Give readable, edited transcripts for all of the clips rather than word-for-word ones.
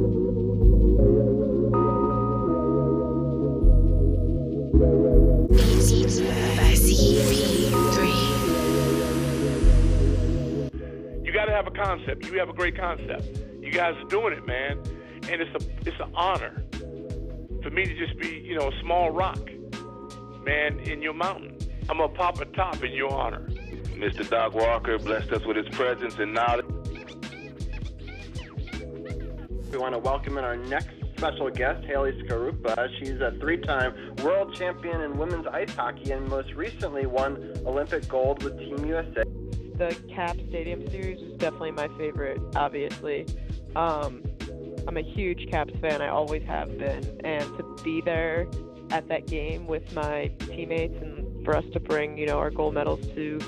You got to have a concept. You have a great concept. You guys are doing it, man. And it's an honor for me to just be, you know, a small rock, man, in your mountain. I'm going to pop a top in your honor. Mr. Doc Walker blessed us with his presence and knowledge. We want to welcome in our next special guest, Haley Scarupa. She's a three-time world champion in women's ice hockey and most recently won Olympic gold with Team USA. The Caps Stadium Series is definitely my favorite, obviously. I'm a huge Caps fan. I always have been. And to be there at that game with my teammates and for us to bring, you know, our gold medals to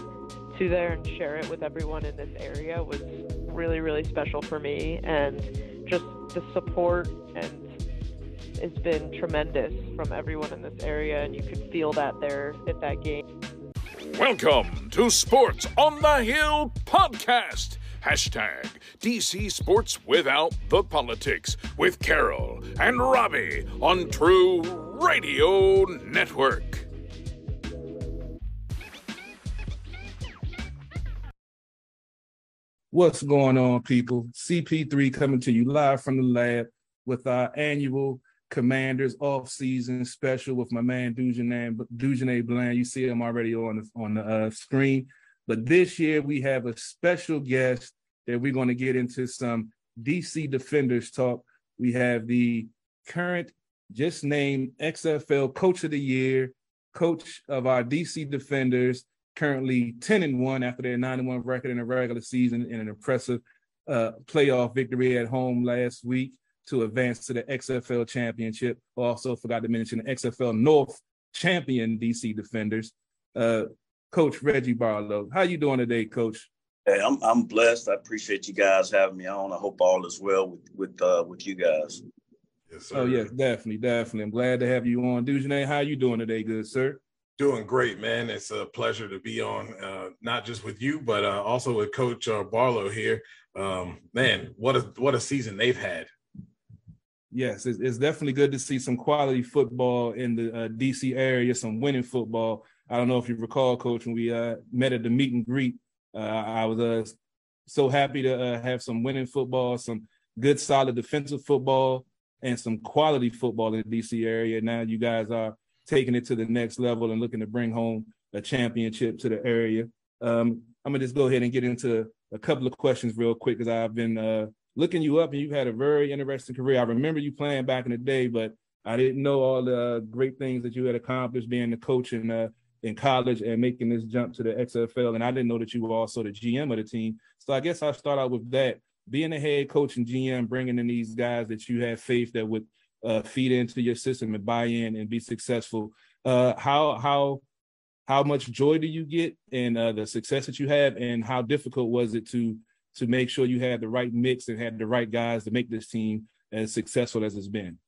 there and share it with everyone in this area was really, really special for me. And just the support and it's been tremendous from everyone in this area. And you could feel that there at that game. Welcome to Sports on the Hill podcast. Hashtag DC Sports Without the Politics with Carroll and Robbie on True Radio Network. What's going on, people? CP3 coming to you live from the lab with our annual Commanders off-season special with my man Dujunnea Bland. You see him already on the screen. But this year, we have a special guest that we're going to get into some D.C. Defenders talk. We have the current, just named XFL Coach of the Year, coach of our D.C. Defenders, currently 10-1 after their 9-1 record in the regular season and an impressive playoff victory at home last week to advance to the XFL Championship. Also forgot to mention the XFL North champion D.C. Defenders. Coach Reggie Barlow. How you doing today, Coach? Hey, I'm blessed. I appreciate you guys having me on. I hope all is well with you guys. Yes, sir. Oh, yes, definitely. I'm glad to have you on. Dujunnea, how you doing today, good sir? Doing great, man. It's a pleasure to be on, not just with you, but also with Coach Barlow here. Man, what a season they've had. Yes, it's definitely good to see some quality football in the D.C. area, some winning football. I don't know if you recall, Coach, when we met at the meet and greet, I was so happy to have some winning football, some good, solid defensive football, and some quality football in the D.C. area. Now you guys are taking it to the next level and looking to bring home a championship to the area. I'm going to just go ahead and get into a couple of questions real quick because I've been looking you up, and you've had a very interesting career. I remember you playing back in the day, but I didn't know all the great things that you had accomplished being the coach and in college and making this jump to the XFL. And I didn't know that you were also the GM of the team. So I guess I'll start out with that. Being a head coach and GM, bringing in these guys that you have faith that would feed into your system and buy in and be successful. How much joy do you get in the success that you have, and how difficult was it to make sure you had the right mix and had the right guys to make this team as successful as it's been?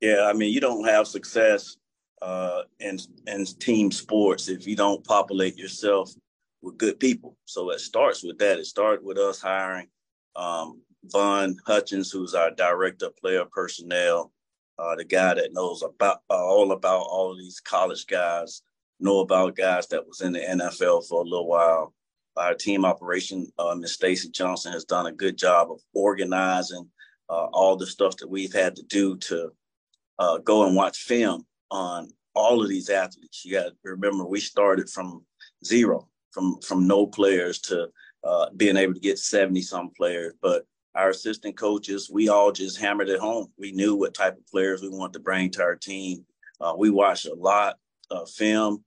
Yeah, I mean, you don't have success in team sports if you don't populate yourself with good people. So it starts with that. It started with us hiring Von Hutchins, who's our director of player personnel, the guy that knows about all of these college guys, know about guys that was in the NFL for a little while. Our team operation, Ms. Stacey Johnson, has done a good job of organizing all the stuff that we've had to do to go and watch film on all of these athletes. You got to remember, we started from zero, from no players to being able to get 70-some players. But our assistant coaches, we all just hammered it home. We knew what type of players we wanted to bring to our team. We watched a lot of film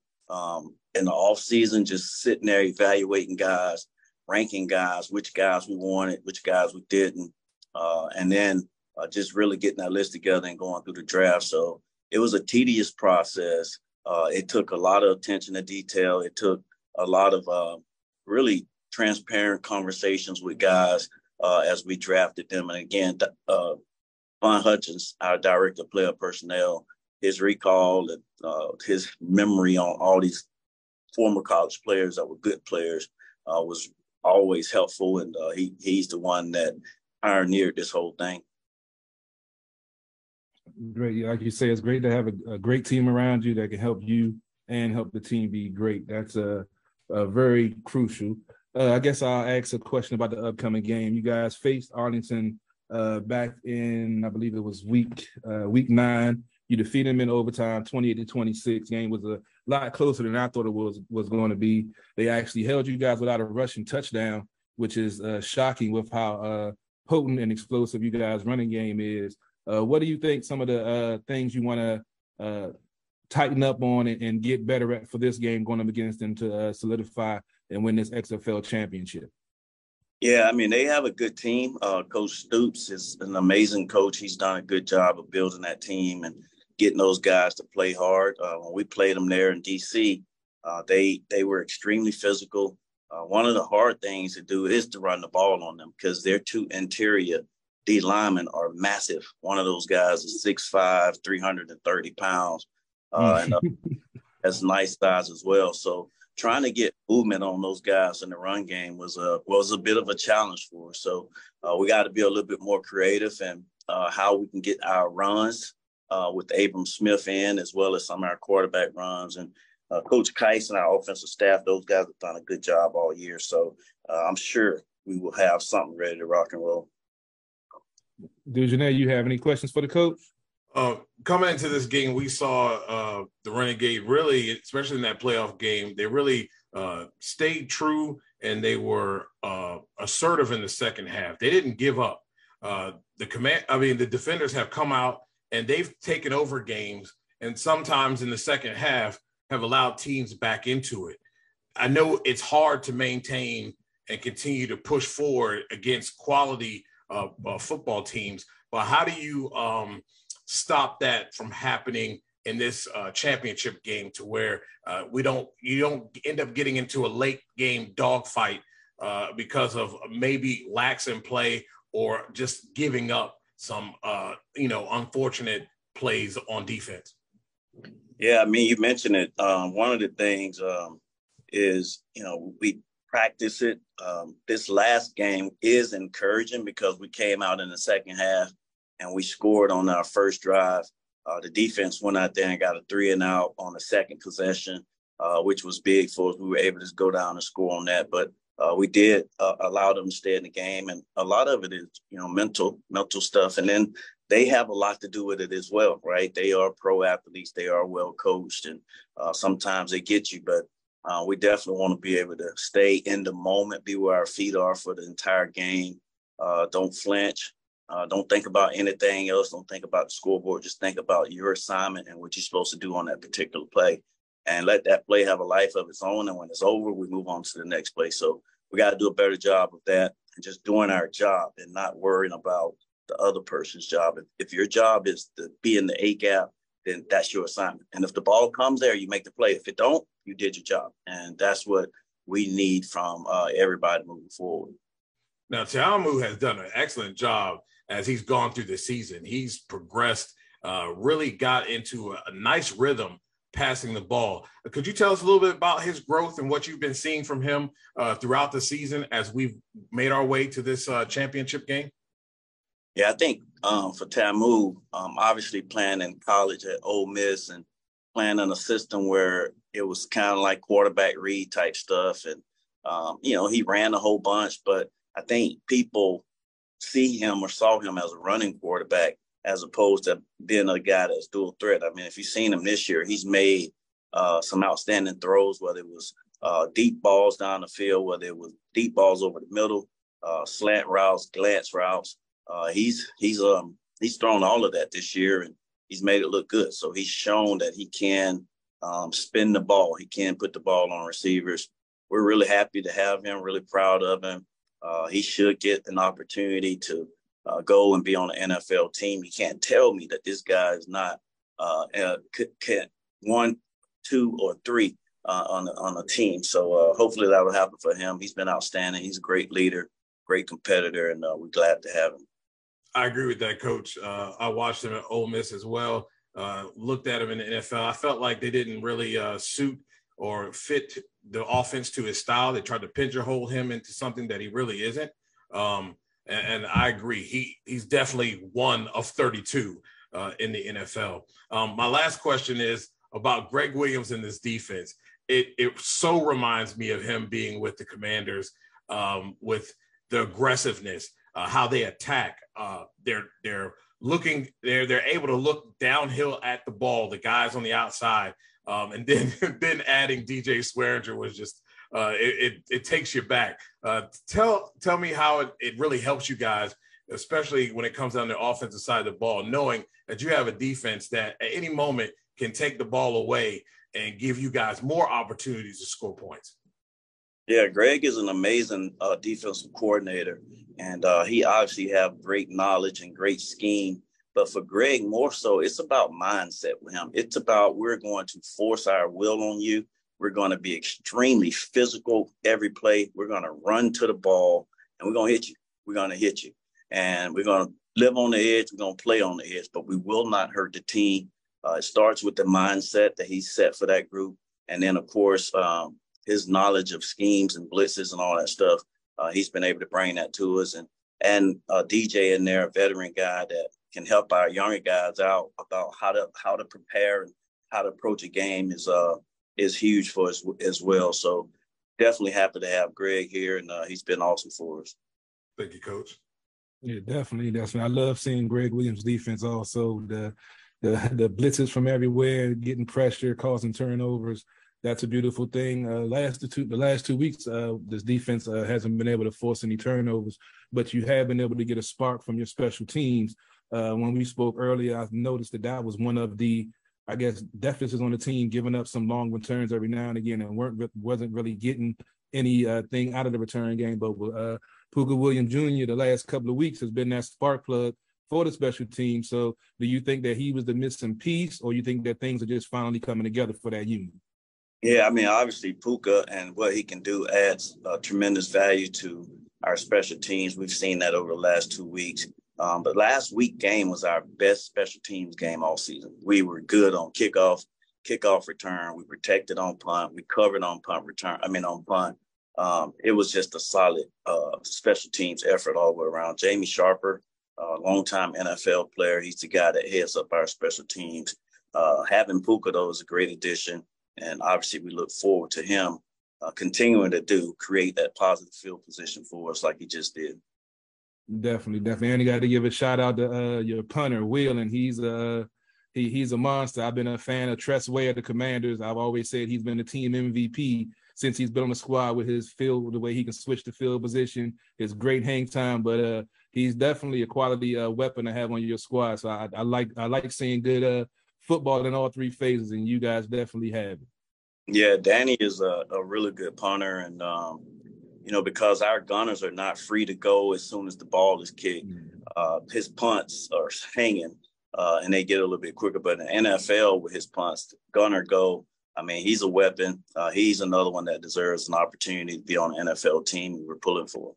in the offseason, just sitting there evaluating guys, ranking guys, which guys we wanted, which guys we didn't, and then just really getting our list together and going through the draft. So it was a tedious process. It took a lot of attention to detail. It took a lot of really transparent conversations with guys as we drafted them. And again, Von Hutchins, our director of player personnel, his recall and his memory on all these former college players that were good players was always helpful. And he's the one that pioneered this whole thing. Great. Like you say, it's great to have a great team around you that can help you and help the team be great. That's a very crucial. I guess I'll ask a question about the upcoming game. You guys faced Arlington back in, I believe it was week nine. You defeated them in overtime, 28-26. Game was a lot closer than I thought it was going to be. They actually held you guys without a rushing touchdown, which is shocking with how potent and explosive you guys' running game is. What do you think some of the things you want to tighten up on and get better at for this game going up against them to solidify and win this XFL championship? Yeah, I mean, they have a good team. Coach Stoops is an amazing coach. He's done a good job of building that team and getting those guys to play hard. When we played them there in D.C., they were extremely physical. One of the hard things to do is to run the ball on them because their two interior D linemen are massive. One of those guys is 6'5", 330 pounds, and that's nice size as well. So trying to get movement on those guys in the run game was a bit of a challenge for us. So we got to be a little bit more creative in how we can get our runs with Abram Smith in, as well as some of our quarterback runs. And Coach Kice and our offensive staff, those guys have done a good job all year. So I'm sure we will have something ready to rock and roll. Dujunnea, you have any questions for the coach? Coming into this game, we saw the Renegade really, especially in that playoff game, they really stayed true and they were assertive in the second half. They didn't give up. The defenders have come out and they've taken over games and sometimes in the second half have allowed teams back into it. I know it's hard to maintain and continue to push forward against quality football teams, but how do you stop that from happening in this championship game to where you don't end up getting into a late game dogfight because of maybe lax in play or just giving up some, unfortunate plays on defense? Yeah, I mean, you mentioned it. One of the things is, we practice it. This last game is encouraging because we came out in the second half and we scored on our first drive. The defense went out there and got a 3-and-out on the second possession, which was big for us. We were able to go down and score on that, but we did allow them to stay in the game. And a lot of it is, mental stuff. And then they have a lot to do with it as well, right? They are pro athletes. They are well coached, and sometimes they get you, but we definitely want to be able to stay in the moment, be where our feet are for the entire game. Don't flinch. Don't think about anything else. Don't think about the scoreboard. Just think about your assignment and what you're supposed to do on that particular play and let that play have a life of its own. And when it's over, we move on to the next play. So we got to do a better job of that and just doing our job and not worrying about the other person's job. If your job is to be in the A gap, then that's your assignment. And if the ball comes there, you make the play. If it don't, you did your job. And that's what we need from everybody moving forward. Now, Ta'amu has done an excellent job as he's gone through the season. He's progressed, really got into a nice rhythm passing the ball. Could you tell us a little bit about his growth and what you've been seeing from him throughout the season as we've made our way to this championship game? Yeah, I think for Ta'amu, obviously playing in college at Ole Miss and playing in a system where it was kind of like quarterback read type stuff. And, he ran a whole bunch, but I think people see him or saw him as a running quarterback as opposed to being a guy that's dual threat. I mean, if you've seen him this year, he's made some outstanding throws, whether it was deep balls down the field, whether it was deep balls over the middle, slant routes, glance routes. He's thrown all of that this year, and he's made it look good. So he's shown that he can spin the ball. He can put the ball on receivers. We're really happy to have him, really proud of him. He should get an opportunity to go and be on an NFL team. You can't tell me that this guy is not one, two, or three on a team. So hopefully that will happen for him. He's been outstanding. He's a great leader, great competitor, and we're glad to have him. I agree with that, Coach. I watched him at Ole Miss as well, looked at him in the NFL. I felt like they didn't really suit or fit the offense to his style. They tried to pigeonhole him into something that he really isn't. And I agree. He's definitely one of 32 in the NFL. My last question is about Greg Williams and this defense. It so reminds me of him being with the Commanders, with the aggressiveness, how they attack. They're able to look downhill at the ball, the guys on the outside, and then adding DJ Swearinger was just it takes you back. Tell me how it really helps you guys, especially when it comes down the offensive side of the ball, knowing that you have a defense that at any moment can take the ball away and give you guys more opportunities to score points. Yeah, Greg is an amazing defensive coordinator, and he obviously have great knowledge and great scheme. But for Greg, more so, it's about mindset with him. It's about we're going to force our will on you. We're going to be extremely physical every play. We're going to run to the ball, and we're going to hit you. We're going to hit you. And we're going to live on the edge. We're going to play on the edge, but we will not hurt the team. It starts with the mindset that he set for that group. And then, of course, his knowledge of schemes and blitzes and all that stuff, he's been able to bring that to us. And DJ in there, a veteran guy that can help our younger guys out about how to prepare and how to approach a game is huge for us as well. So definitely happy to have Greg here, and he's been awesome for us. Thank you, Coach. Yeah, definitely. That's what I love seeing Greg Williams' defense also. The blitzes from everywhere, getting pressure, causing turnovers. That's a beautiful thing. The last two weeks, this defense hasn't been able to force any turnovers, but you have been able to get a spark from your special teams. When we spoke earlier, I noticed that was one of the, I guess, deficits on the team, giving up some long returns every now and again, and wasn't really getting anything out of the return game. But Puka Williams Jr. the last couple of weeks has been that spark plug for the special team. So do you think that he was the missing piece, or you think that things are just finally coming together for that unit? Yeah, I mean, obviously Puka and what he can do adds tremendous value to our special teams. We've seen that over the last 2 weeks. But last week game was our best special teams game all season. We were good on kickoff return. We protected on punt. We covered on punt return. On punt. It was just a solid special teams effort all the way around. Jamie Sharper, longtime NFL player. He's the guy that heads up our special teams. Having Puka, though, is a great addition. And obviously we look forward to him continuing to create that positive field position for us like he just did. Definitely. And you got to give a shout out to your punter, Will, and he's a monster. I've been a fan of Tress Way of the Commanders. I've always said he's been a team MVP since he's been on the squad with his field, the way he can switch the field position, his great hang time. But he's definitely a quality weapon to have on your squad. So I like seeing good football in all three phases, and you guys definitely have it. Yeah, Danny is a really good punter, and because our gunners are not free to go as soon as the ball is kicked, his punts are hanging, and they get a little bit quicker. But in the NFL, with his punts, gunner go, he's a weapon. He's another one that deserves an opportunity to be on an NFL team. We're pulling for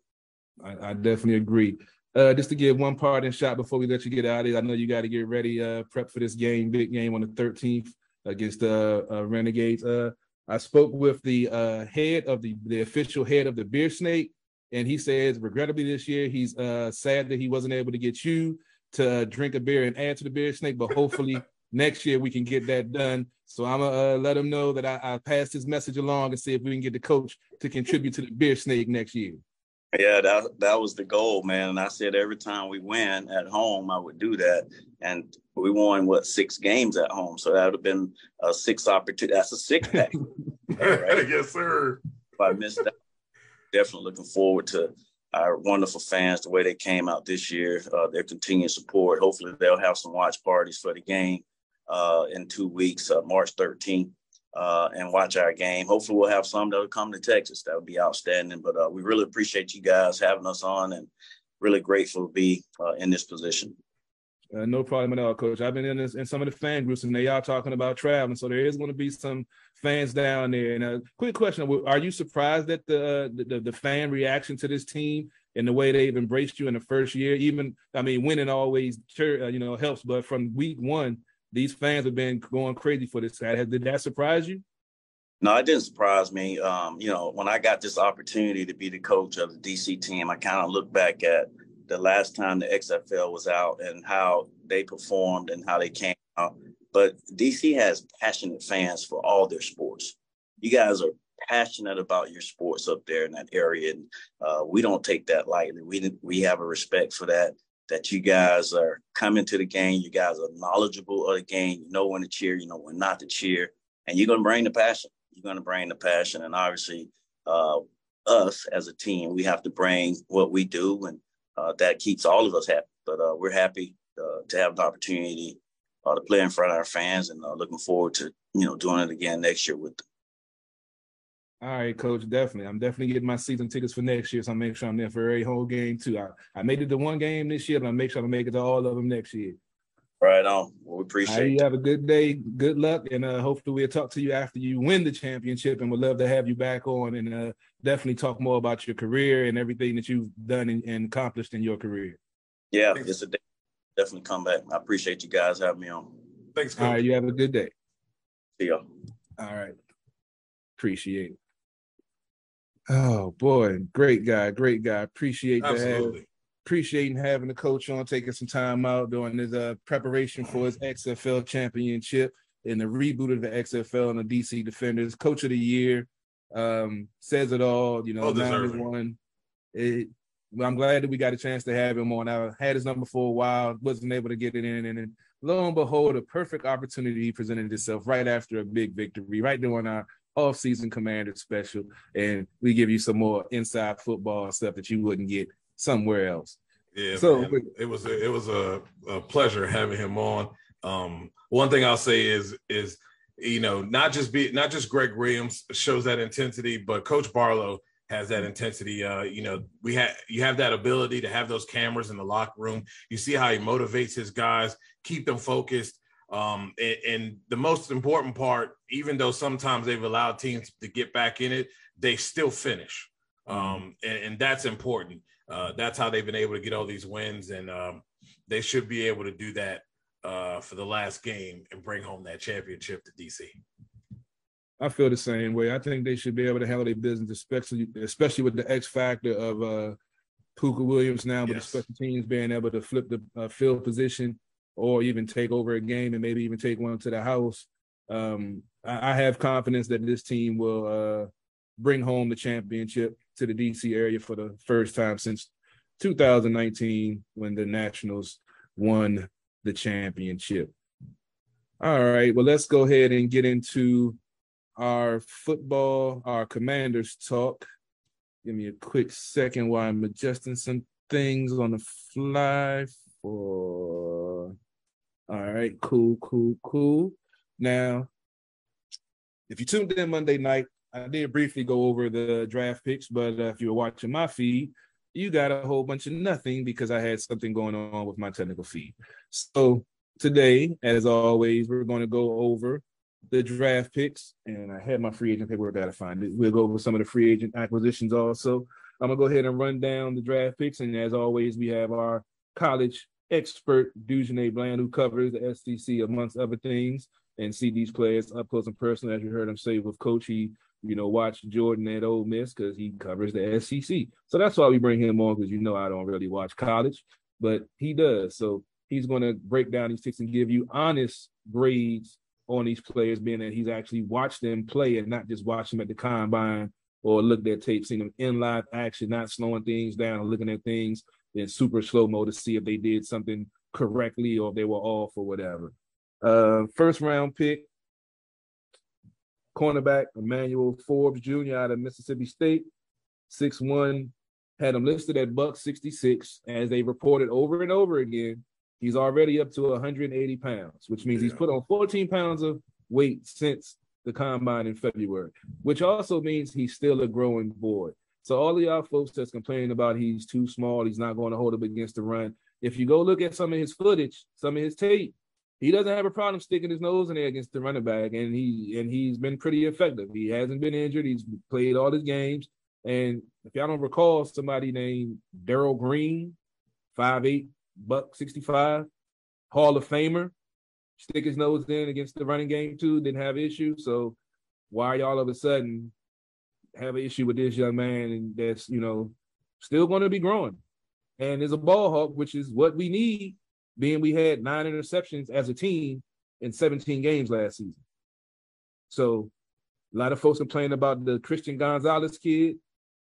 him. I definitely agree. Just to give one parting shot before we let you get out of here, I know you got to get ready, prep for this game, big game on the 13th against the Renegades. I spoke with the official head of the Beer Snake, and he says, regrettably this year, he's sad that he wasn't able to get you to drink a beer and add to the Beer Snake, but hopefully next year we can get that done. So I'm going to let him know that I passed his message along and see if we can get the coach to contribute to the Beer Snake next year. Yeah, that was the goal, man. And I said every time we win at home, I would do that. And we won, 6 games at home. So that would have been 6 opportunities. That's a 6-pack. Right? Yes, sir. If I missed that, definitely looking forward to our wonderful fans, the way they came out this year, their continued support. Hopefully they'll have some watch parties for the game in 2 weeks, March 13th. And watch our game. Hopefully we'll have some that'll come to Texas. That would be outstanding. But we really appreciate you guys having us on, and really grateful to be in this position. No problem at all, Coach. I've been in some of the fan groups, and they are talking about traveling. So there is going to be some fans down there. And a quick question, are you surprised at the fan reaction to this team and the way they've embraced you in the first year? Winning always helps, but from week one, these fans have been going crazy for this side. Did that surprise you? No, it didn't surprise me. When I got this opportunity to be the coach of the D.C. team, I kind of looked back at the last time the XFL was out and how they performed and how they came out. But DC has passionate fans for all their sports. You guys are passionate about your sports up there in that area, and we don't take that lightly. We have a respect for that you guys are coming to the game. You guys are knowledgeable of the game. You know when to cheer, you know when not to cheer, and you're going to bring the passion. You're going to bring the passion, and obviously us as a team, we have to bring what we do, and that keeps all of us happy. But we're happy to have the opportunity to play in front of our fans, and looking forward to, doing it again next year with them. All right, Coach, definitely. I'm definitely getting my season tickets for next year, so I'll make sure I'm there for every whole game, too. I made it to one game this year, but I'll make sure I make it to all of them next year. Right on. Well, we appreciate it. You have a good day, good luck, and hopefully we'll talk to you after you win the championship, and we'd love to have you back on and definitely talk more about your career and everything that you've done and accomplished in your career. Yeah, it's a day. Definitely come back. I appreciate you guys having me on. Thanks, Coach. All right, you have a good day. See y'all. All right. Appreciate it. Oh boy, great guy. Appreciate that. Absolutely. Appreciating having the coach on, taking some time out during his preparation for his XFL championship and the reboot of the XFL and the DC Defenders. Coach of the year, says it all. Deserving. 91. I'm glad that we got a chance to have him on. I had his number for a while, wasn't able to get it in, and then lo and behold, a perfect opportunity presented itself right after a big victory, right during our off-season Commander special, and we give you some more inside football stuff that you wouldn't get somewhere else. Yeah, so man, it was a pleasure having him on. One thing I'll say is not just Greg Williams shows that intensity, but Coach Barlow has that intensity. You have that ability to have those cameras in the locker room. You see how he motivates his guys, keep them focused. And the most important part, even though sometimes they've allowed teams to get back in it, they still finish. And that's important. That's how they've been able to get all these wins. And they should be able to do that for the last game and bring home that championship to DC. I feel the same way. I think they should be able to handle their business, especially with the X factor of Puka Williams now, with the special teams being able to flip the field position, or even take over a game and maybe even take one to the house. I have confidence that this team will bring home the championship to the D.C. area for the first time since 2019 when the Nationals won the championship. All right, well, let's go ahead and get into our Commanders talk. Give me a quick second while I'm adjusting some things on the fly for... All right, cool. Now, if you tuned in Monday night, I did briefly go over the draft picks, but if you were watching my feed, you got a whole bunch of nothing because I had something going on with my technical feed. So today, as always, we're going to go over the draft picks, and I had my free agent paperwork. I got to find it. We'll go over some of the free agent acquisitions also. I'm going to go ahead and run down the draft picks, and as always, we have our college expert Dujunnea Bland, who covers the SEC amongst other things, and see these players up close and personal. As you heard him say with Coach, he watched Jordan at Ole Miss because he covers the SEC. So that's why we bring him on, because I don't really watch college, but he does. So he's going to break down these picks and give you honest grades on these players, being that he's actually watched them play and not just watched them at the combine or looked at tape, seen them in live action, not slowing things down and looking at things in super slow-mo to see if they did something correctly or if they were off or whatever. First-round pick, cornerback Emmanuel Forbes Jr. out of Mississippi State, 6'1", had him listed at $166. As they reported over and over again, he's already up to 180 pounds, which means he's put on 14 pounds of weight since the combine in February, which also means he's still a growing boy. So all of y'all folks that's complaining about he's too small, he's not going to hold up against the run, if you go look at some of his footage, some of his tape, he doesn't have a problem sticking his nose in there against the running back, and he's been pretty effective. He hasn't been injured. He's played all his games. And if y'all don't recall, somebody named Darryl Green, 5'8", $165, Hall of Famer, stick his nose in against the running game too, didn't have issues. So why y'all all of a sudden have an issue with this young man, and that's still going to be growing? and is a ball hawk, which is what we need, being we had 9 interceptions as a team in 17 games last season. So a lot of folks complain about the Christian Gonzalez kid.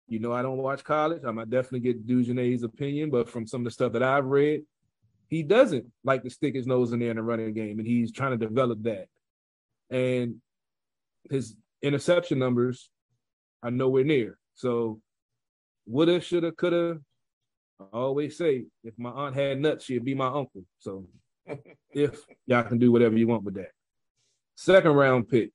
You know, I don't watch college. I might definitely get Dujunnea's opinion, but from some of the stuff that I've read, he doesn't like to stick his nose in there in the running game, and he's trying to develop that. And his interception numbers are nowhere near. So woulda, shoulda, coulda. I always say, if my aunt had nuts, she'd be my uncle. So if y'all can do whatever you want with that. Second round pick.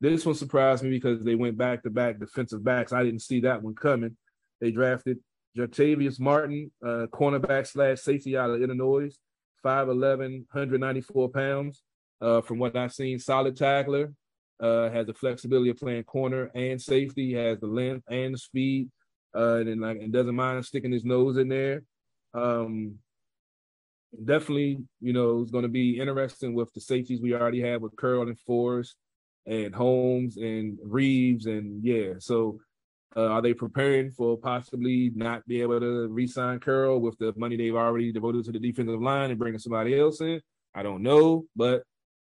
This one surprised me because they went back-to-back defensive backs. I didn't see that one coming. They drafted Jartavius Martin, cornerback / safety out of Illinois, 5'11", 194 pounds. From what I've seen, solid tackler, has the flexibility of playing corner and safety, has the length and the speed, and doesn't mind sticking his nose in there. Definitely, you know, it's going to be interesting with the safeties we already have with Curl and Forrest and Holmes and Reeves, and yeah. So are they preparing for possibly not be able to re-sign Curl with the money they've already devoted to the defensive line and bringing somebody else in? I don't know, but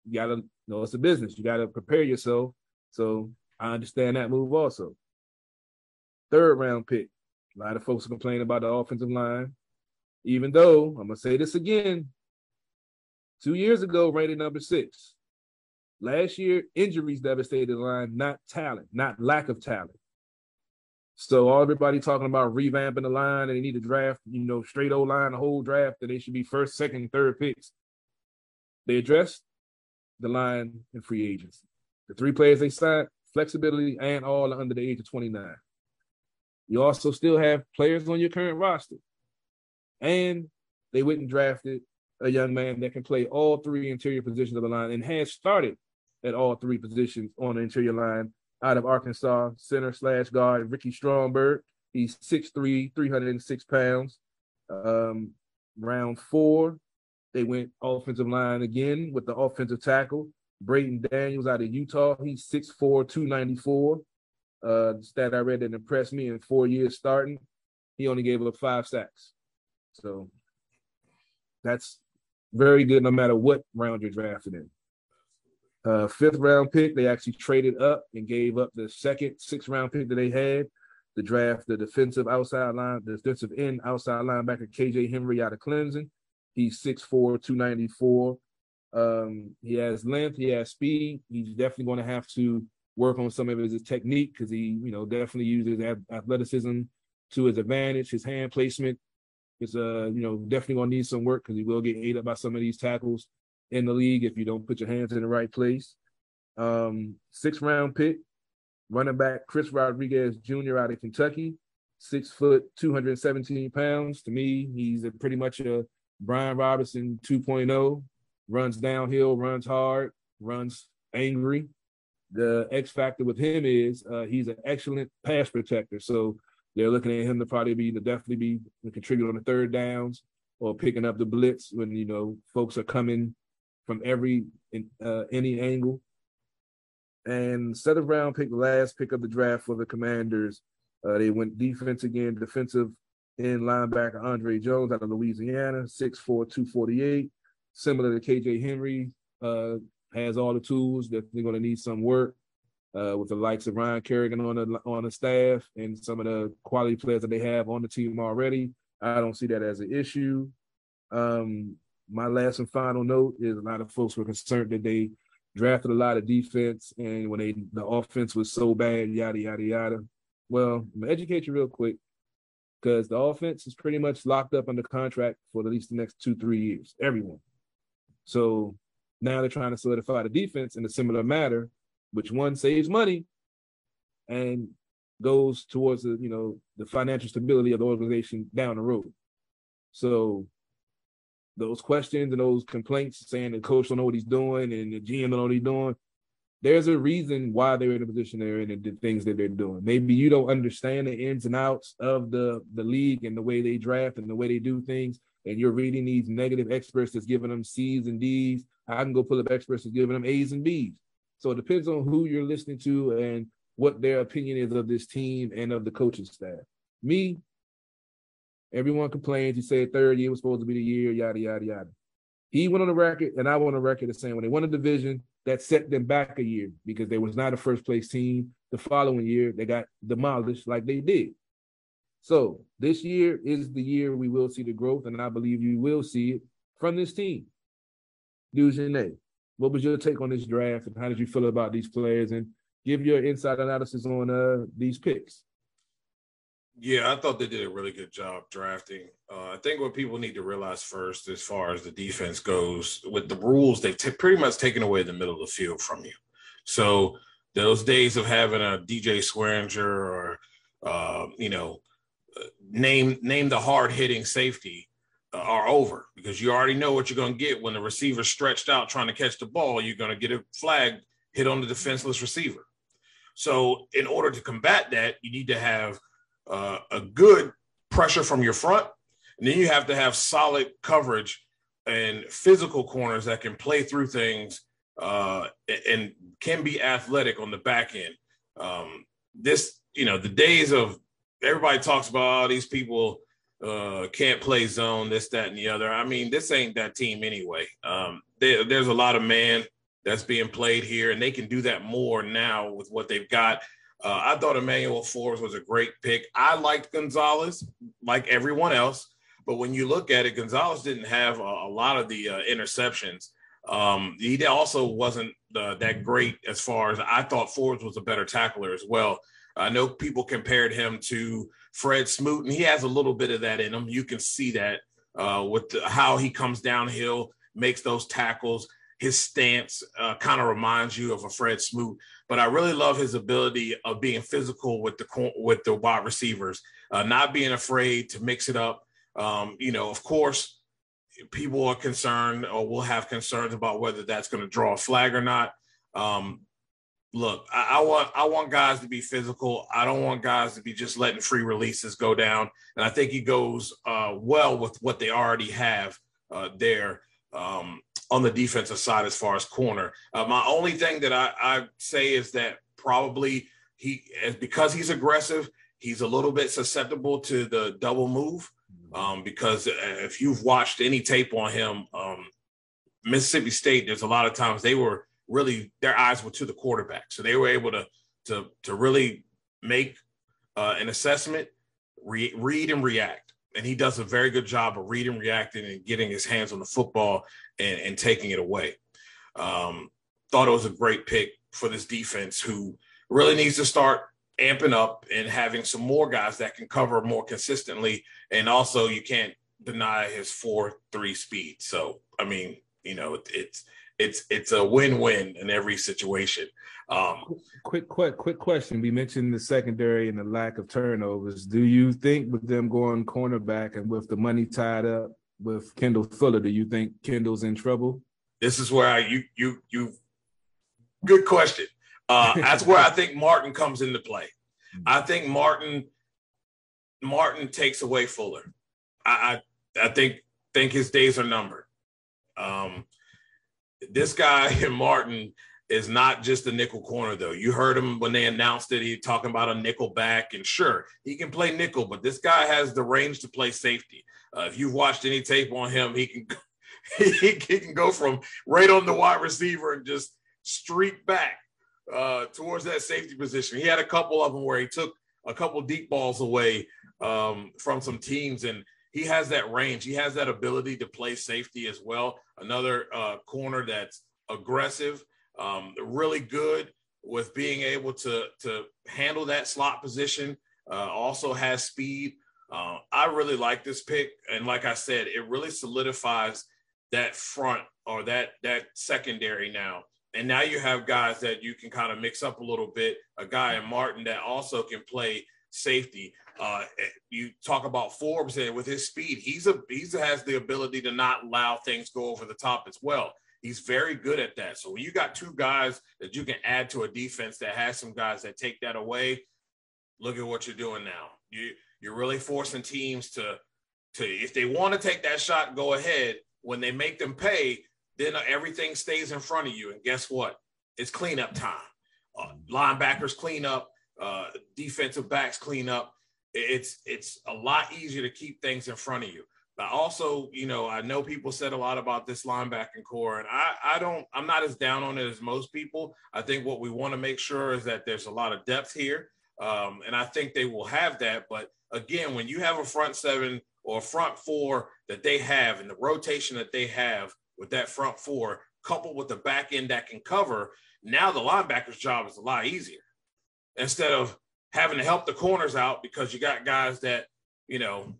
you got to know it's a business. You got to prepare yourself. So I understand that move also. Third round pick. A lot of folks complain about the offensive line, even though, I'm going to say this again, 2 years ago, rated number 6. Last year, injuries devastated the line, not talent, not lack of talent. So all everybody talking about revamping the line and they need to draft, you know, straight O line, the whole draft, that they should be first, second, third picks. They addressed the line in free agency. The 3 players they signed, flexibility, and all under the age of 29. You also still have players on your current roster. And they went and drafted a young man that can play all 3 interior positions of the line and has started at all 3 positions on the interior line out of Arkansas, center / guard, Ricky Stromberg. He's 6'3", 306 pounds. Round 4, they went offensive line again with the offensive tackle, Braden Daniels out of Utah. He's 6'4", 294. The stat I read that impressed me, in 4 years starting, he only gave up 5 sacks. So that's very good no matter what round you're drafted in. 5th round pick, they actually traded up and gave up the second 6th round pick that they had to draft the defensive end outside linebacker KJ Henry out of Clemson. He's 6'4", 294. He has length, he has speed. He's definitely going to have to work on some of his technique because he, you know, definitely uses athleticism to his advantage. His hand placement is, you know, definitely going to need some work because he will get ate up by some of these tackles in the league if you don't put your hands in the right place. 6th round pick, running back Chris Rodriguez Jr. out of Kentucky, 6 foot, 217 pounds. To me, he's pretty much a Brian Robinson 2.0, runs downhill, runs hard, runs angry. The X factor with him is he's an excellent pass protector. So they're looking at him to probably definitely be contribute on the third downs or picking up the blitz when, you know, folks are coming from any angle. And 7th round pick, last pick of the draft for the Commanders. They went defense again, defensive end linebacker Andre Jones out of Louisiana, 6'4", 248. Similar to KJ Henry, has all the tools that they're going to need some work with the likes of Ryan Kerrigan on the staff and some of the quality players that they have on the team already. I don't see that as an issue. My last and final note is a lot of folks were concerned that they drafted a lot of defense and when the offense was so bad, yada, yada, yada. Well, I'm going to educate you real quick because the offense is pretty much locked up under contract for at least the next 2-3 years, everyone. So now they're trying to solidify the defense in a similar matter, which one saves money and goes towards the, you know, the financial stability of the organization down the road. So those questions and those complaints saying the coach don't know what he's doing and the GM don't know what he's doing, there's a reason why they're in the position they're in and the things that they're doing. Maybe you don't understand the ins and outs of the league and the way they draft and the way they do things, and you're reading these negative experts that's giving them C's and D's. I can go pull up experts that's giving them A's and B's. So it depends on who you're listening to and what their opinion is of this team and of the coaching staff. Me, Everyone complains. He said third year was supposed to be the year, yada, yada, yada. He went on the record, and I went on the record of saying when they won a division, that set them back a year because they was not a first-place team. The following year, they got demolished like they did. So this year is the year we will see the growth, and I believe you will see it from this team. Dujunnea, what was your take on this draft, and how did you feel about these players? And give your inside analysis on these picks. Yeah, I thought they did a really good job drafting. I think what people need to realize first, as far as the defense goes, with the rules, they've pretty much taken away the middle of the field from you. So those days of having a DJ Swearinger or, name the hard-hitting safety are over, because you already know what you're going to get when the receiver's stretched out trying to catch the ball. You're going to get a flag hit on the defenseless receiver. So in order to combat that, you need to have a good pressure from your front, and then you have to have solid coverage and physical corners that can play through things and can be athletic on the back end. The days of everybody talks about all these people can't play zone, this, that, and the other. I mean, this ain't that team anyway. There's a lot of man that's being played here, and they can do that more now with what they've got. I thought Emmanuel Forbes was a great pick. I liked Gonzalez, like everyone else. But when you look at it, Gonzalez didn't have a lot of the interceptions. He also wasn't that great as far as I thought Forbes was a better tackler as well. I know people compared him to Fred Smoot, and he has a little bit of that in him. You can see that with how he comes downhill, makes those tackles. His stance kind of reminds you of a Fred Smoot, but I really love his ability of being physical with the wide receivers, not being afraid to mix it up. Of course, people are concerned or will have concerns about whether that's going to draw a flag or not. Look, I want guys to be physical. I don't want guys to be just letting free releases go down. And I think he goes well with what they already have there on the defensive side as far as corner. My only thing that I say is that probably because he's aggressive, he's a little bit susceptible to the double move because if you've watched any tape on him, Mississippi State, there's a lot of times they were really their eyes were to the quarterback. So they were able to really make an assessment, read and react. And he does a very good job of reading, reacting, and getting his hands on the football and taking it away. Thought it was a great pick for this defense who really needs to start amping up and having some more guys that can cover more consistently. And also you can't deny his 4.3 speed. So, I mean, it's a win-win in every situation. Quick question. We mentioned the secondary and the lack of turnovers. Do you think with them going cornerback and with the money tied up with Kendall Fuller, do you think Kendall's in trouble? This is where you good question. That's where I think Martin comes into play. I think Martin takes away Fuller. I think his days are numbered. This guy, Martin, is not just a nickel corner, though. You heard him when they announced it. He talking about a nickel back, and sure, he can play nickel, but this guy has the range to play safety. If you've watched any tape on him, he can go from right on the wide receiver and just streak back towards that safety position. He had a couple of them where he took a couple deep balls away from some teams, and he has that range. He has that ability to play safety as well. Another corner that's aggressive, really good with being able to handle that slot position, also has speed. I really like this pick. And like I said, it really solidifies that front or that secondary now. And now you have guys that you can kind of mix up a little bit, a guy in Martin that also can play safety. You talk about Forbes and with his speed, he has the ability to not allow things go over the top as well. He's very good at that. So when you got two guys that you can add to a defense that has some guys that take that away, look at what you're doing now. You're really forcing teams to if they want to take that shot, go ahead. When they make them pay, then everything stays in front of you. And guess what? It's cleanup time. Linebackers clean up. Defensive backs clean up. it's a lot easier to keep things in front of you. But also, you know, I know people said a lot about this linebacking core, and I'm not as down on it as most people. I think what we want to make sure is that there's a lot of depth here. And I think they will have that. But again, when you have a front seven or a front four that they have and the rotation that they have with that front four, coupled with the back end that can cover, now the linebacker's job is a lot easier instead of having to help the corners out because you got guys that, you know,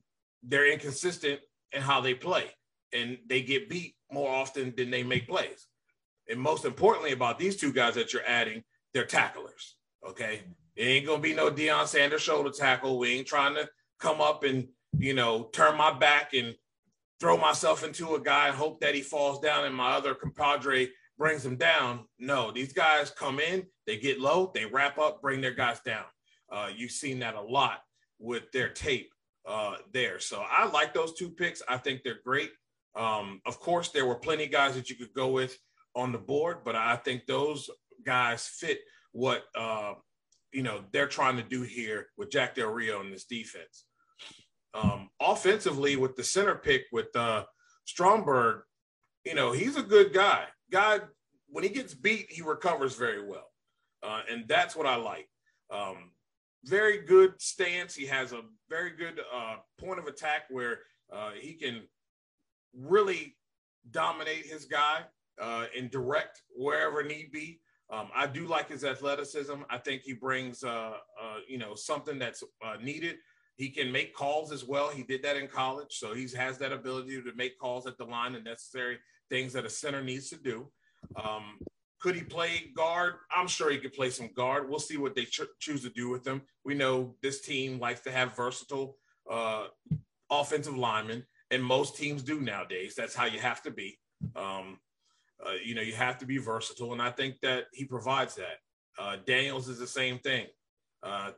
they're inconsistent in how they play and they get beat more often than they make plays. And most importantly about these two guys that you're adding, they're tacklers, okay? It ain't going to be no Deion Sanders shoulder tackle. We ain't trying to come up and, you know, turn my back and throw myself into a guy and hope that he falls down and my other compadre brings him down. No, these guys come in, they get low, they wrap up, bring their guys down. You've seen that a lot with their tape there. So I like those two picks. I think they're great. Of course, there were plenty of guys that you could go with on the board, but I think those guys fit what, you know, they're trying to do here with Jack Del Rio and this defense. Offensively, with the center pick with Stromberg, you know, he's a good guy. When he gets beat, he recovers very well. And that's what I like. Very good stance. He has a very good point of attack where he can really dominate his guy and direct wherever need be. I do like his athleticism. I think he brings, you know, something that's needed. He can make calls as well. He did that in college. So he has that ability to make calls at the line and necessary things that a center needs to do. Could he play guard? I'm sure he could play some guard. We'll see what they choose to do with him. We know this team likes to have versatile offensive linemen, and most teams do nowadays. That's how you have to be. You know, you have to be versatile, and I think that he provides that. Daniels is the same thing. I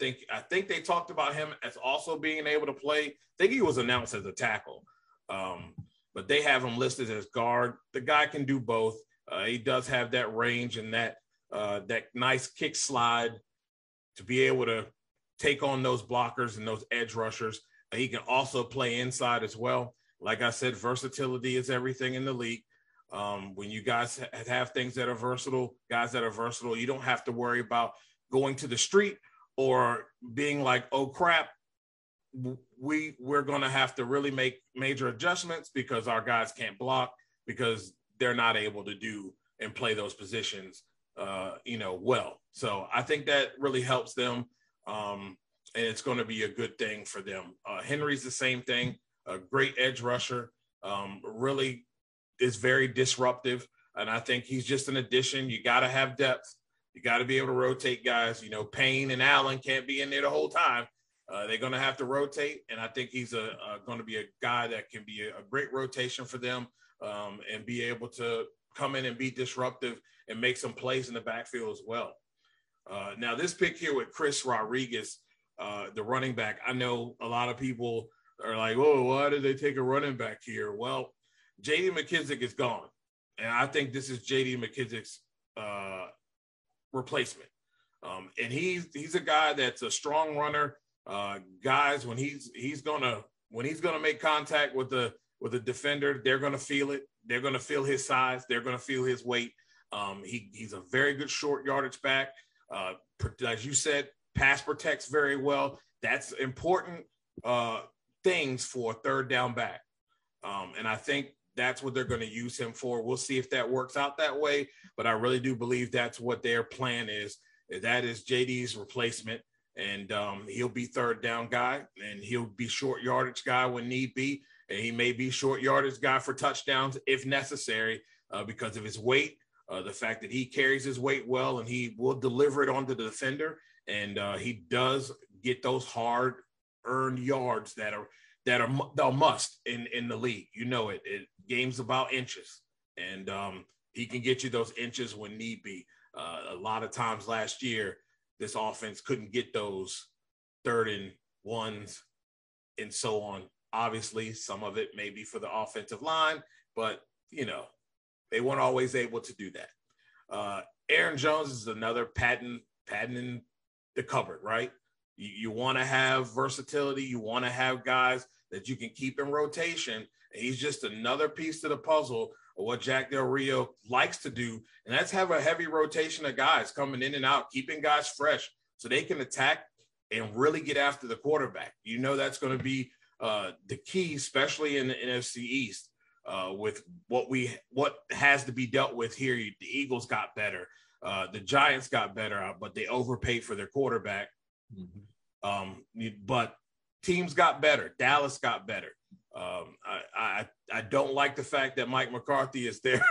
think they talked about him as also being able to play. I think he was announced as a tackle, but they have him listed as guard. The guy can do both. He does have that range and that nice kick slide to be able to take on those blockers and those edge rushers. He can also play inside as well. Like I said, versatility is everything in the league. When you guys have things that are versatile, you don't have to worry about going to the street or being like, oh, crap, we're going to have to really make major adjustments because our guys can't block because they're not able to do and play those positions, you know, well. So I think that really helps them, and it's going to be a good thing for them. Henry's the same thing, a great edge rusher, really is very disruptive, and I think he's just an addition. You got to have depth. You got to be able to rotate guys. You know, Payne and Allen can't be in there the whole time. They're going to have to rotate, and I think he's going to be a guy that can be a great rotation for them. And be able to come in and be disruptive and make some plays in the backfield as well. Now, this pick here with Chris Rodriguez, the running back, I know a lot of people are like, oh, why did they take a running back here? Well, J.D. McKissic is gone, and I think this is J.D. McKissic's replacement. And he's a guy that's a strong runner. Guys, when he's gonna make contact with the with a defender, they're going to feel it. They're going to feel his size. They're going to feel his weight. He's a very good short yardage back. As you said, pass protects very well. That's important things for a third down back. And I think that's what they're going to use him for. We'll see if that works out that way. But I really do believe that's what their plan is. That is JD's replacement. And he'll be third down guy. And he'll be short yardage guy when need be. And he may be short yardage guy for touchdowns if necessary because of his weight, the fact that he carries his weight well and he will deliver it onto the defender. And he does get those hard earned yards that are must in the league. You know it. Game's about inches, and he can get you those inches when need be. A lot of times last year, this offense couldn't get those third and ones and so on. Obviously, some of it may be for the offensive line, but, you know, they weren't always able to do that. Aaron Jones is another patenting the cupboard, right? You want to have versatility. You want to have guys that you can keep in rotation. And he's just another piece to the puzzle of what Jack Del Rio likes to do, and that's have a heavy rotation of guys coming in and out, keeping guys fresh so they can attack and really get after the quarterback. You know that's going to be the key, especially in the NFC East, with what has to be dealt with here. The Eagles got better. The Giants got better, but they overpaid for their quarterback. Mm-hmm. But teams got better. Dallas got better. I don't like the fact that Mike McCarthy is their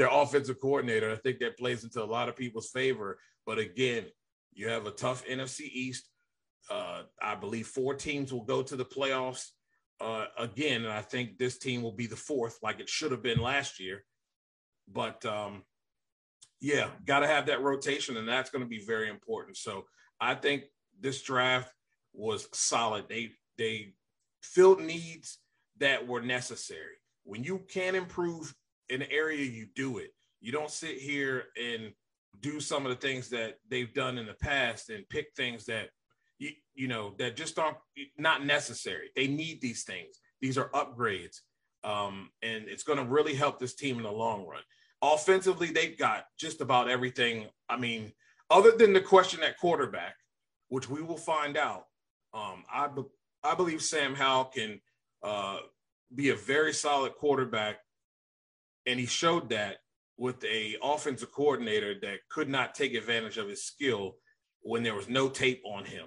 offensive coordinator. I think that plays into a lot of people's favor. But again, you have a tough NFC East. I believe 4 teams will go to the playoffs again. And I think this team will be the 4th, like it should have been last year. But yeah, got to have that rotation, and that's going to be very important. So I think this draft was solid. They filled needs that were necessary. When you can improve an area, you do it. You don't sit here and do some of the things that they've done in the past and pick things that that just aren't not necessary. They need these things. These are upgrades, and it's going to really help this team in the long run. Offensively, they've got just about everything. I mean, other than the question at quarterback, which we will find out. I believe Sam Howell can be a very solid quarterback, and he showed that with a offensive coordinator that could not take advantage of his skill when there was no tape on him.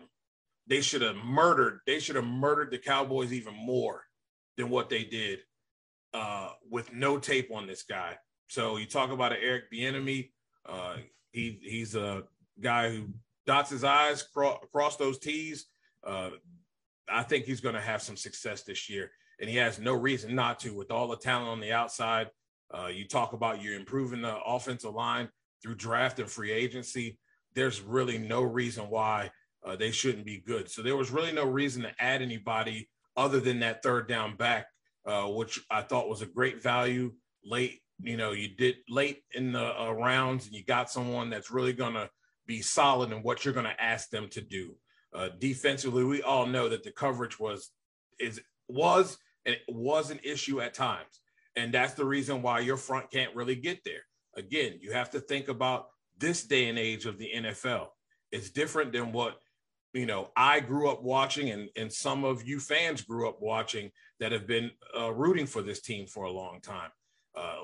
They should have murdered the Cowboys even more than what they did with no tape on this guy. So you talk about Eric Bieniemy. He's a guy who dots his I's, cross those T's. I think he's going to have some success this year, and he has no reason not to with all the talent on the outside. You talk about you're improving the offensive line through draft and free agency. There's really no reason why they shouldn't be good. So there was really no reason to add anybody other than that third down back, which I thought was a great value late. You did late in the rounds, and you got someone that's really going to be solid in what you're going to ask them to do. Defensively, we all know that the coverage was an issue at times, and that's the reason why your front can't really get there. Again, you have to think about this day and age of the NFL. It's different than what I grew up watching, and some of you fans grew up watching that have been rooting for this team for a long time.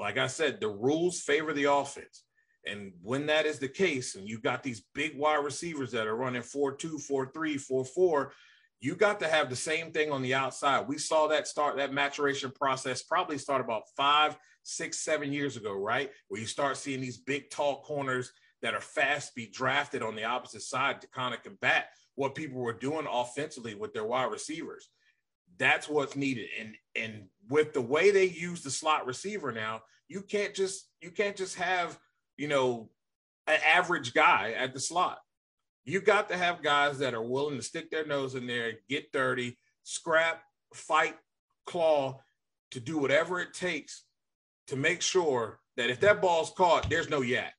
Like I said, the rules favor the offense. And when that is the case, and you've got these big wide receivers that are running 4-2, 4-3, 4-4, you got to have the same thing on the outside. We saw that maturation process probably start about 5, 6, 7 years ago, right? Where you start seeing these big, tall corners that are fast be drafted on the opposite side to kind of combat what people were doing offensively with their wide receivers. That's what's needed. And with the way they use the slot receiver now, you can't just have an average guy at the slot. You got to have guys that are willing to stick their nose in there, get dirty, scrap, fight, claw, to do whatever it takes to make sure that if that ball's caught, there's no yak.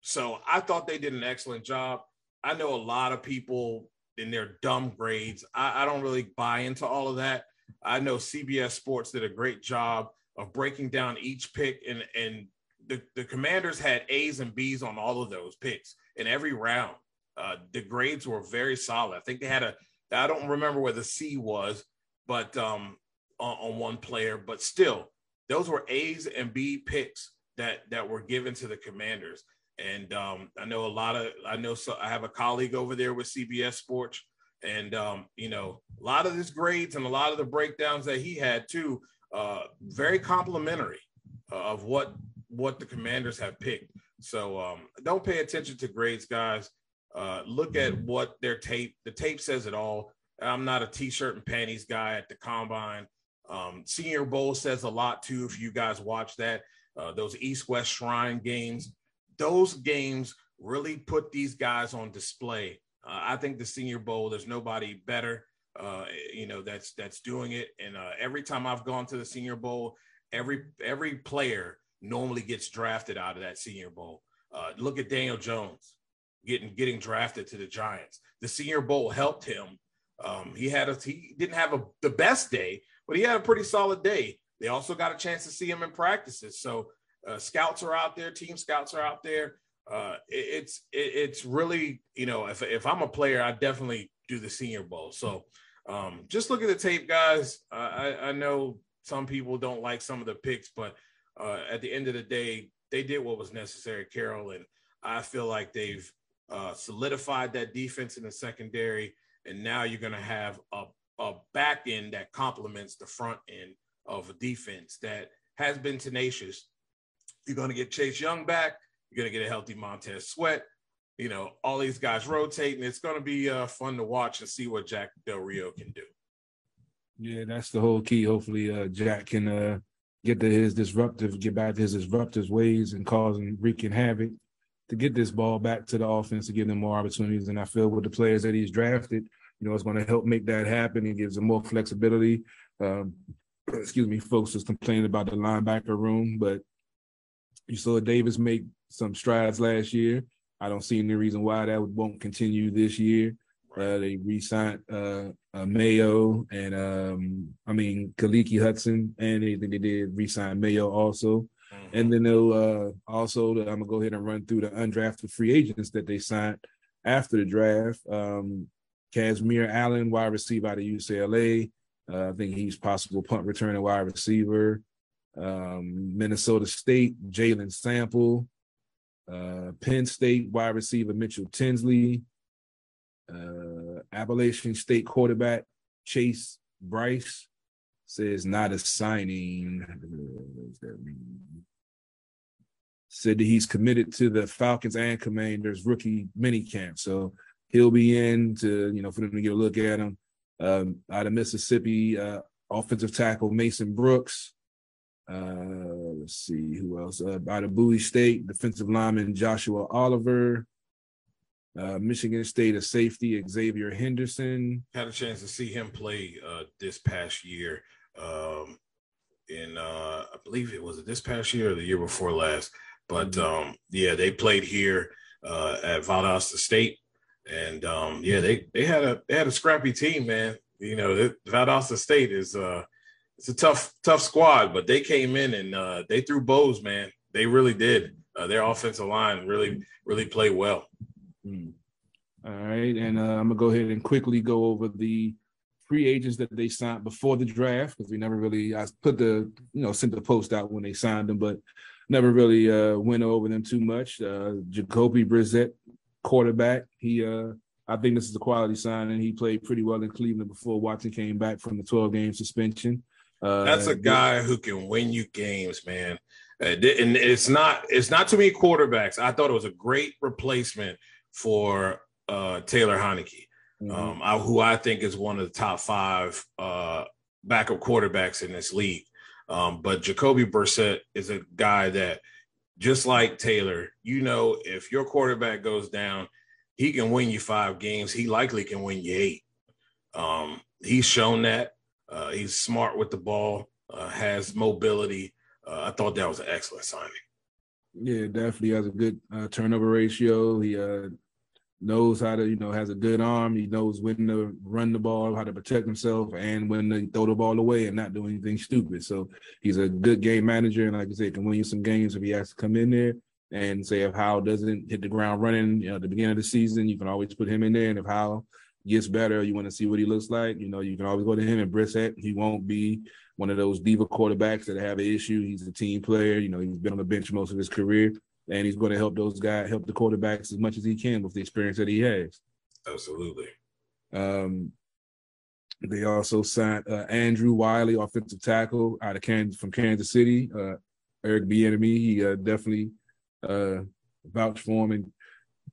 So I thought they did an excellent job. I know a lot of people in their dumb grades. I don't really buy into all of that. I know CBS Sports did a great job of breaking down each pick, and the Commanders had A's and B's on all of those picks in every round. The grades were very solid. I think they had I don't remember where the C was, but on one player, but still those were A's and B picks that were given to the Commanders. And I have a colleague over there with CBS Sports, and a lot of his grades and a lot of the breakdowns that he had too, very complimentary of what the Commanders have picked. So don't pay attention to grades, guys. Look at what the tape says it all. I'm not a t-shirt and panties guy at the combine. Senior Bowl says a lot too. If you guys watch that, those East-West Shrine games, those games really put these guys on display. I think the Senior Bowl, there's nobody better, that's doing it. And every time I've gone to the Senior Bowl, every player normally gets drafted out of that Senior Bowl. Look at Daniel Jones. getting drafted to the Giants. The Senior Bowl helped him. He didn't have the best day, but he had a pretty solid day. They also got a chance to see him in practices. So scouts are out there, team scouts are out there. It's really, you know, if I'm a player, I definitely do the Senior Bowl. So just look at the tape, guys. I know some people don't like some of the picks, but at the end of the day, they did what was necessary, Carroll. And I feel like they've solidified that defense in the secondary. And now you're going to have a back end that complements the front end of a defense that has been tenacious. You're going to get Chase Young back. You're going to get a healthy Montez Sweat. You know, all these guys rotating. It's going to be fun to watch and see what Jack Del Rio can do. Yeah, that's the whole key. Hopefully Jack can get back to his disruptive ways and wreaking havoc to get this ball back to the offense, to give them more opportunities. And I feel with the players that he's drafted, you know, it's going to help make that happen. It gives them more flexibility. Folks was complaining about the linebacker room, but you saw Davis make some strides last year. I don't see any reason why that won't continue this year. They re-signed Mayo and, Kaliki Hudson, and they did re-sign Mayo also. Mm-hmm. And then they'll I'm going to go ahead and run through the undrafted free agents that they signed after the draft. Kazmir Allen, wide receiver out of UCLA. I think he's possible punt returning wide receiver. Minnesota State, Jalen Sample. Penn State, wide receiver Mitchell Tinsley. Appalachian State quarterback Chase Bryce. Says not a signing. What does that mean? Said that he's committed to the Falcons and Commanders rookie minicamp. So he'll be in for them to get a look at him. Out of Mississippi, offensive tackle Mason Brooks. Let's see who else. Out of Bowie State, defensive lineman Joshua Oliver. Michigan State, a safety, Xavier Henderson. Had a chance to see him play this past year. I believe it was this past year or the year before last. But, they played here at Valdosta State. And, they had a scrappy team, man. You know, Valdosta State is it's a tough squad. But they came in and they threw bows, man. They really did. Their offensive line really, really played well. All right, and I'm going to go ahead and quickly go over the free agents that they signed before the draft, because we never really – I put the – sent the post out when they signed them, but never really went over them too much. Jacoby Brissett, quarterback. He I think this is a quality signing. He played pretty well in Cleveland before Watson came back from the 12-game suspension. That's a guy who can win you games, man. And it's not too many quarterbacks. I thought it was a great replacement for Taylor Heinicke, mm-hmm. Who I think is one of the top five backup quarterbacks in this league. But Jacoby Brissett is a guy that, just like Taylor, if your quarterback goes down, he can win you 5 games. He likely can win you 8. He's shown that. He's smart with the ball, has mobility. I thought that was an excellent signing. Yeah, definitely has a good turnover ratio. He knows how to, has a good arm. He knows when to run the ball, how to protect himself, and when to throw the ball away and not do anything stupid. So he's a good game manager, and like I said, can win you some games if he has to come in there. And say if Howell doesn't hit the ground running at the beginning of the season, you can always put him in there. And if Howell gets better, you want to see what he looks like, you can always go to him. And Brissett, he won't be one of those diva quarterbacks that have an issue. He's a team player. He's been on the bench most of his career, and he's going to help those guys, help the quarterbacks as much as he can with the experience that he has. Absolutely. They also signed Andrew Wiley, offensive tackle out of Kansas City. Eric Bieniemy, he definitely vouched for him and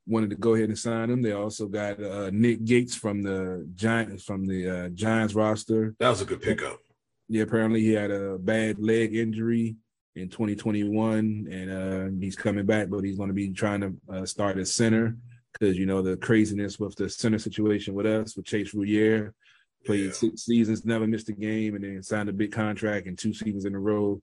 wanted to go ahead and sign him. They also got Nick Gates from the Giants roster. That was a good pickup. Yeah, apparently he had a bad leg injury in 2021, and he's coming back, but he's going to be trying to start at center because, the craziness with the center situation with us, with Chase Roulier, played 6 seasons, never missed a game, and then signed a big contract and 2 seasons in a row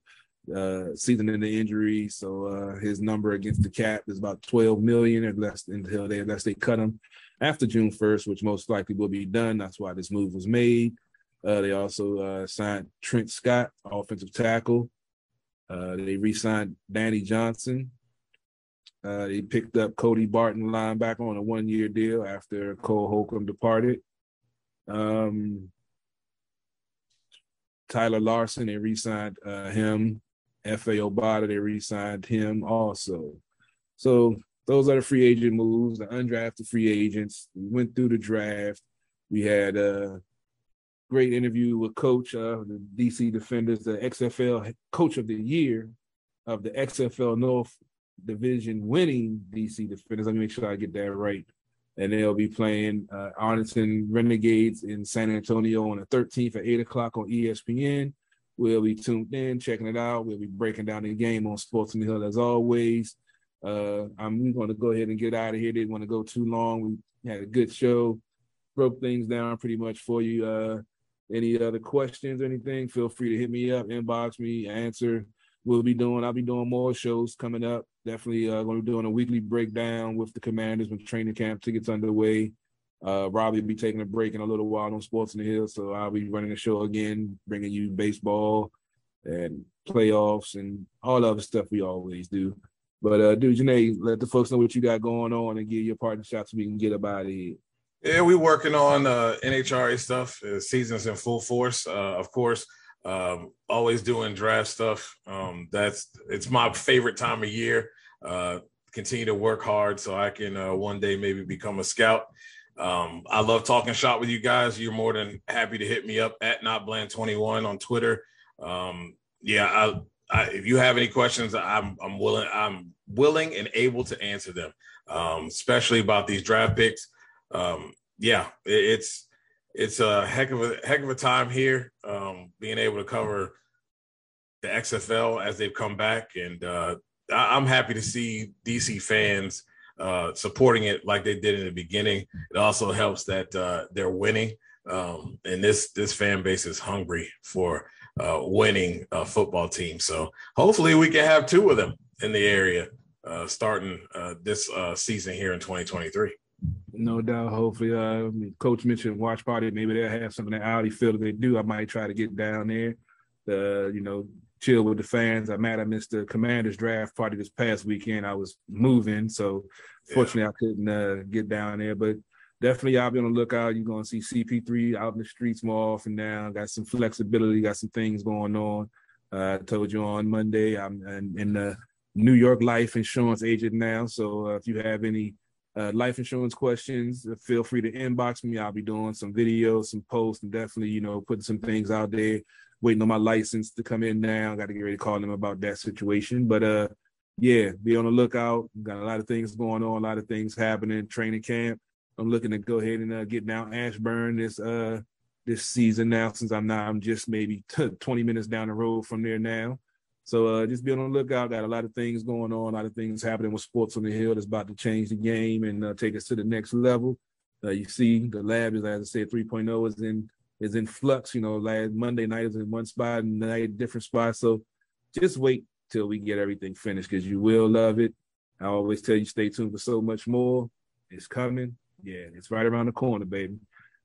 seasoning the injury. So his number against the cap is about $12 million, or less, unless they cut him after June 1st, which most likely will be done. That's why this move was made. They also signed Trent Scott, offensive tackle. They re-signed Danny Johnson. They picked up Cody Barton, linebacker, on a one-year deal after Cole Holcomb departed. Tyler Larson, they re-signed him. F.A. Obata, they re-signed him also. So those are the free agent moves, the undrafted free agents. We went through the draft. We had great interview with Coach of the D.C. Defenders, the XFL Coach of the Year of the XFL North Division winning D.C. Defenders. Let me make sure I get that right. And they'll be playing Arlington Renegades in San Antonio on the 13th at 8 o'clock on ESPN. We'll be tuned in, checking it out. We'll be breaking down the game on Sports on the Hill as always. I'm going to go ahead and get out of here. Didn't want to go too long. We had a good show. Broke things down pretty much for you. Any other questions or anything, feel free to hit me up, inbox me, answer. I'll be doing more shows coming up. Definitely going to be doing a weekly breakdown with the Commanders with training camp tickets underway. Robbie will be taking a break in a little while on Sports on the Hill, so I'll be running the show again, bringing you baseball and playoffs and all the other stuff we always do. But, Dujunnea, let the folks know what you got going on and give your partner shots so we can get up out of here. Yeah, we're working on NHRA stuff. Season's in full force, of course. Always doing draft stuff. It's my favorite time of year. Continue to work hard so I can one day maybe become a scout. I love talking shop with you guys. You're more than happy to hit me up at NotBland21 on Twitter. If you have any questions, I'm willing and able to answer them, especially about these draft picks. It's a heck of a time here, being able to cover the XFL as they've come back. And I'm happy to see DC fans supporting it like they did in the beginning. It also helps that they're winning. And this fan base is hungry for winning football team. So hopefully we can have two of them in the area starting this season here in 2023. No doubt. Hopefully, Coach mentioned watch party. Maybe they'll have something that I already feel that they do. I might try to get down there, chill with the fans. I'm mad I missed the Commanders draft party this past weekend. I was moving, so fortunately I couldn't get down there. But definitely, I'll be on the lookout. You're going to see CP3 out in the streets more often now. Got some flexibility. Got some things going on. I told you on Monday, I'm in the New York life insurance agent now. So if you have any life insurance questions, feel free to inbox me. I'll be doing some videos, some posts, and definitely, putting some things out there, waiting on my license to come in now. Got to get ready to call them about that situation. But, be on the lookout. Got a lot of things going on, a lot of things happening. Training camp. I'm looking to go ahead and get down Ashburn this season now, since I'm just maybe 20 minutes down the road from there now. So just be on the lookout. Got a lot of things going on, a lot of things happening with Sports on the Hill that's about to change the game and take us to the next level. You see, the lab is, as I said, 3.0 is in flux. Last Monday night is in one spot and night different spot. So just wait till we get everything finished, because you will love it. I always tell you, stay tuned for so much more. It's coming. Yeah, it's right around the corner, baby.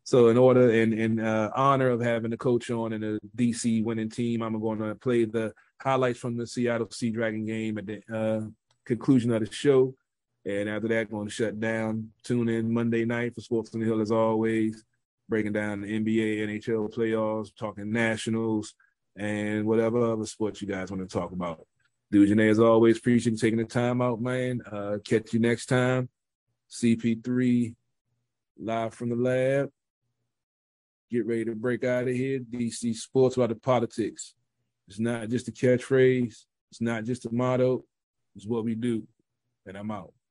So in order and in honor of having the coach on and the DC winning team, I'm going to play the highlights from the Seattle Sea Dragon game at the conclusion of the show. And after that, going to shut down. Tune in Monday night for Sports on the Hill as always, breaking down the NBA, NHL playoffs, talking nationals, and whatever other sports you guys want to talk about. Dujunnea, as always, appreciate you taking the time out, man. Catch you next time. CP3, live from the lab. Get ready to break out of here. DC Sports about the politics. It's not just a catchphrase. It's not just a motto. It's what we do. And I'm out.